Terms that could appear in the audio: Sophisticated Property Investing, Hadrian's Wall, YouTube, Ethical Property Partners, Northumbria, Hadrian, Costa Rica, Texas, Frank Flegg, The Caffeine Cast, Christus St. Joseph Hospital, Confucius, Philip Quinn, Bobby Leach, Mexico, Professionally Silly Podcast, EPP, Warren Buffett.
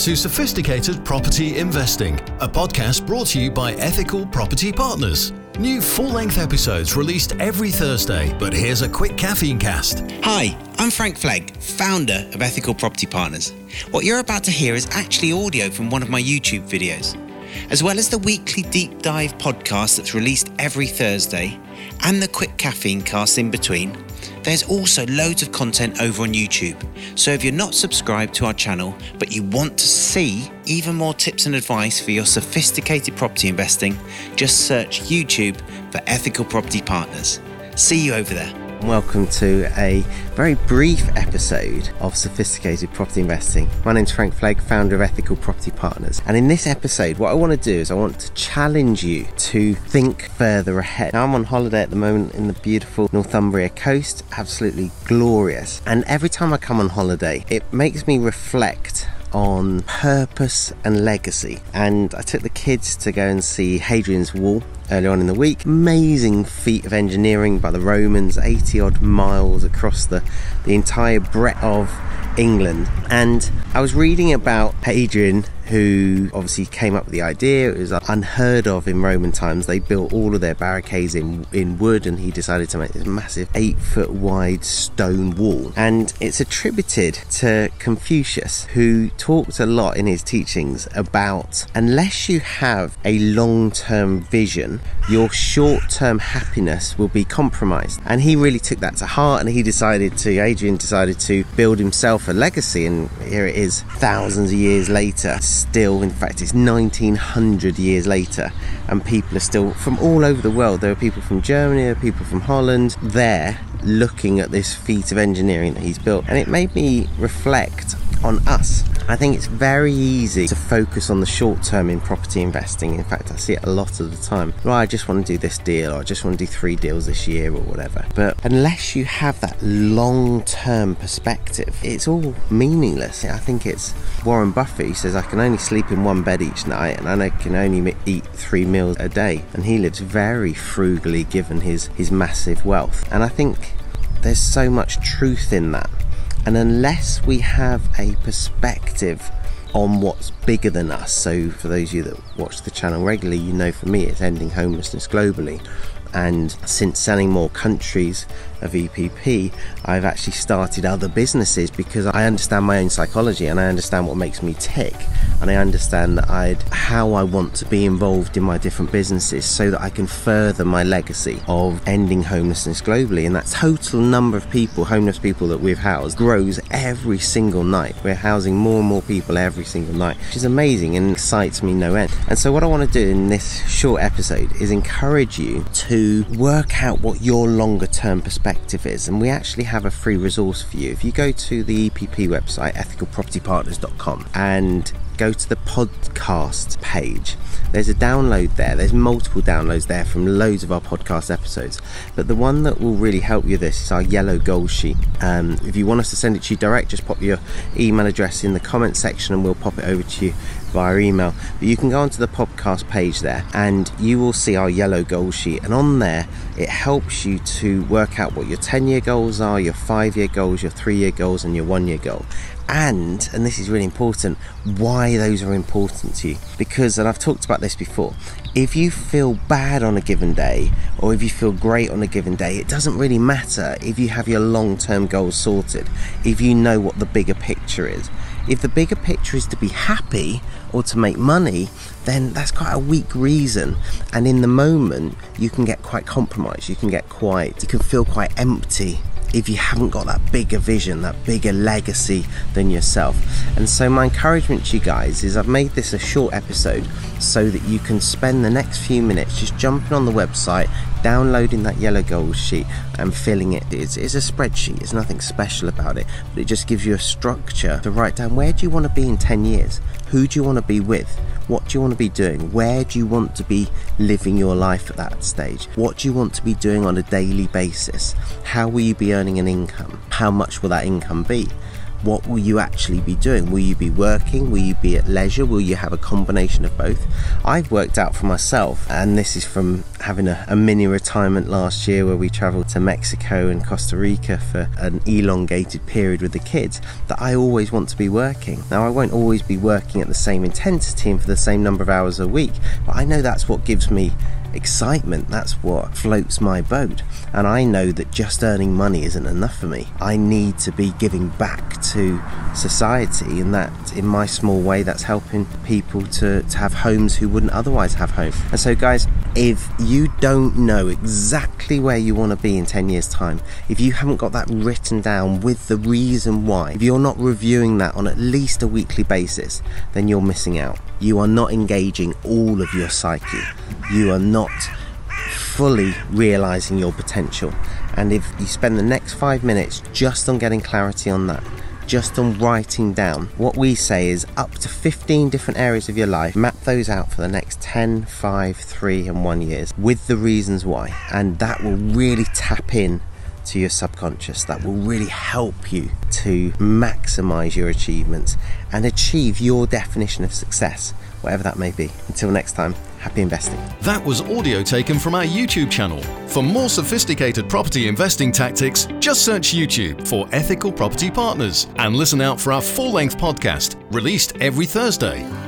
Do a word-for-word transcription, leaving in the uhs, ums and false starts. to Sophisticated Property Investing, a podcast brought to you by Ethical Property Partners. New full-length episodes released every Thursday, but here's a quick caffeine cast. Hi, I'm Frank Flegg, founder of Ethical Property Partners. What you're about to hear is actually audio from one of my YouTube videos, as well as the weekly deep dive podcast that's released every Thursday and the quick caffeine cast in between. There's also loads of content over on YouTube, so if you're not subscribed to our channel but you want to see even more tips and advice for your sophisticated property investing, just search YouTube for Ethical Property Partners. See you over there. Welcome to a very brief episode of Sophisticated Property Investing. My name's Frank Flegg, founder of Ethical Property Partners. And in this episode, what I want to do is I want to challenge you to think further ahead. Now, I'm on holiday at the moment in the beautiful Northumbria coast, absolutely glorious. And every time I come on holiday, it makes me reflect on purpose and legacy. And I took the kids to go and see Hadrian's Wall earlier on in the week. Amazing feat of engineering by the Romans, eighty odd miles across the, the entire breadth of England. And I was reading about Hadrian, who obviously came up with the idea. It was unheard of in Roman times. They built all of their barricades in, in wood, and he decided to make this massive eight foot wide stone wall. And it's attributed to Confucius, who talked a lot in his teachings about, unless you have a long-term vision, your short-term happiness will be compromised. And he really took that to heart, and he decided to, Hadrian decided to build himself a legacy. And here it is, thousands of years later. Still, in fact, it's nineteen hundred years later, and people are still from all over the world. There are people from Germany, there are people from Holland there looking at this feat of engineering that he's built. And it made me reflect on us. I think it's very easy to focus on the short term in property investing. In fact, I see it a lot of the time. Well, I just want to do this deal, or I just want to do three deals this year or whatever. But unless you have that long term perspective, it's all meaningless. I think it's Warren Buffett who says, I can only sleep in one bed each night and I can only eat three meals a day. And he lives very frugally given his, his massive wealth. And I think there's so much truth in that. And unless we have a perspective on what's bigger than us, so for those of you that watch the channel regularly, you know for me it's ending homelessness globally. And since selling more countries of E P P, I've actually started other businesses because I understand my own psychology and I understand what makes me tick. And I understand that I'd, how I want to be involved in my different businesses so that I can further my legacy of ending homelessness globally. And that total number of people, homeless people that we've housed, grows every single night. We're housing more and more people every single night, which is amazing and excites me no end. And so what I want to do in this short episode is encourage you to work out what your longer term perspective is. And we actually have a free resource for you. If you go to the E P P website, ethical property partners dot com, and go to the podcast page. There's a download there. There's multiple downloads there from loads of our podcast episodes. But the one that will really help you this is our yellow goal sheet. Um, if you want us to send it to you direct, just pop your email address in the comment section and we'll pop it over to you via email. But you can go onto the podcast page there and you will see our yellow goal sheet. And on there, it helps you to work out what your ten-year goals are, your five-year goals, your three-year goals, and your one-year goal. And, and this is really important, why those are important to you. Because, and I've talked about this before, if you feel bad on a given day, or if you feel great on a given day, it doesn't really matter if you have your long-term goals sorted, if you know what the bigger picture is. If the bigger picture is to be happy or to make money, then that's quite a weak reason. And in the moment, you can get quite compromised, you can get quite, you can feel quite empty if you haven't got that bigger vision, that bigger legacy than yourself. And so my encouragement to you guys is I've made this a short episode so that you can spend the next few minutes just jumping on the website, downloading that yellow goal sheet and filling it. It's, it's a spreadsheet, there's nothing special about it, but it just gives you a structure to write down, where do you want to be in ten years? Who do you want to be with? What do you want to be doing? Where do you want to be living your life at that stage? What do you want to be doing on a daily basis? How will you be earning an income? How much will that income be? what will you actually be doing? Will you be working? Will you be at leisure? Will you have a combination of both? I've worked out for myself, and this is from having a, a mini retirement last year where we travelled to Mexico and Costa Rica for an elongated period with the kids, that I always want to be working. Now, I won't always be working at the same intensity and for the same number of hours a week, but I know that's what gives me excitement, that's what floats my boat, and I know that just earning money isn't enough for me. I need to be giving back to society, and that in my small way, that's helping people to, to have homes who wouldn't otherwise have homes. And so guys, if you don't know exactly where you want to be in ten years time, if you haven't got that written down with the reason why, if you're not reviewing that on at least a weekly basis, then you're missing out. You are not engaging all of your psyche. You are not fully realizing your potential. And if you spend the next five minutes just on getting clarity on that, just on writing down, what we say is up to fifteen different areas of your life, map those out for the next ten, five, three and one years with the reasons why. And that will really tap in to your subconscious, that will really help you to maximize your achievements and achieve your definition of success, whatever that may be. Until next time, happy investing. That was audio taken from our YouTube channel. For more sophisticated property investing tactics, just search YouTube for Ethical Property Partners and listen out for our full-length podcast released every Thursday.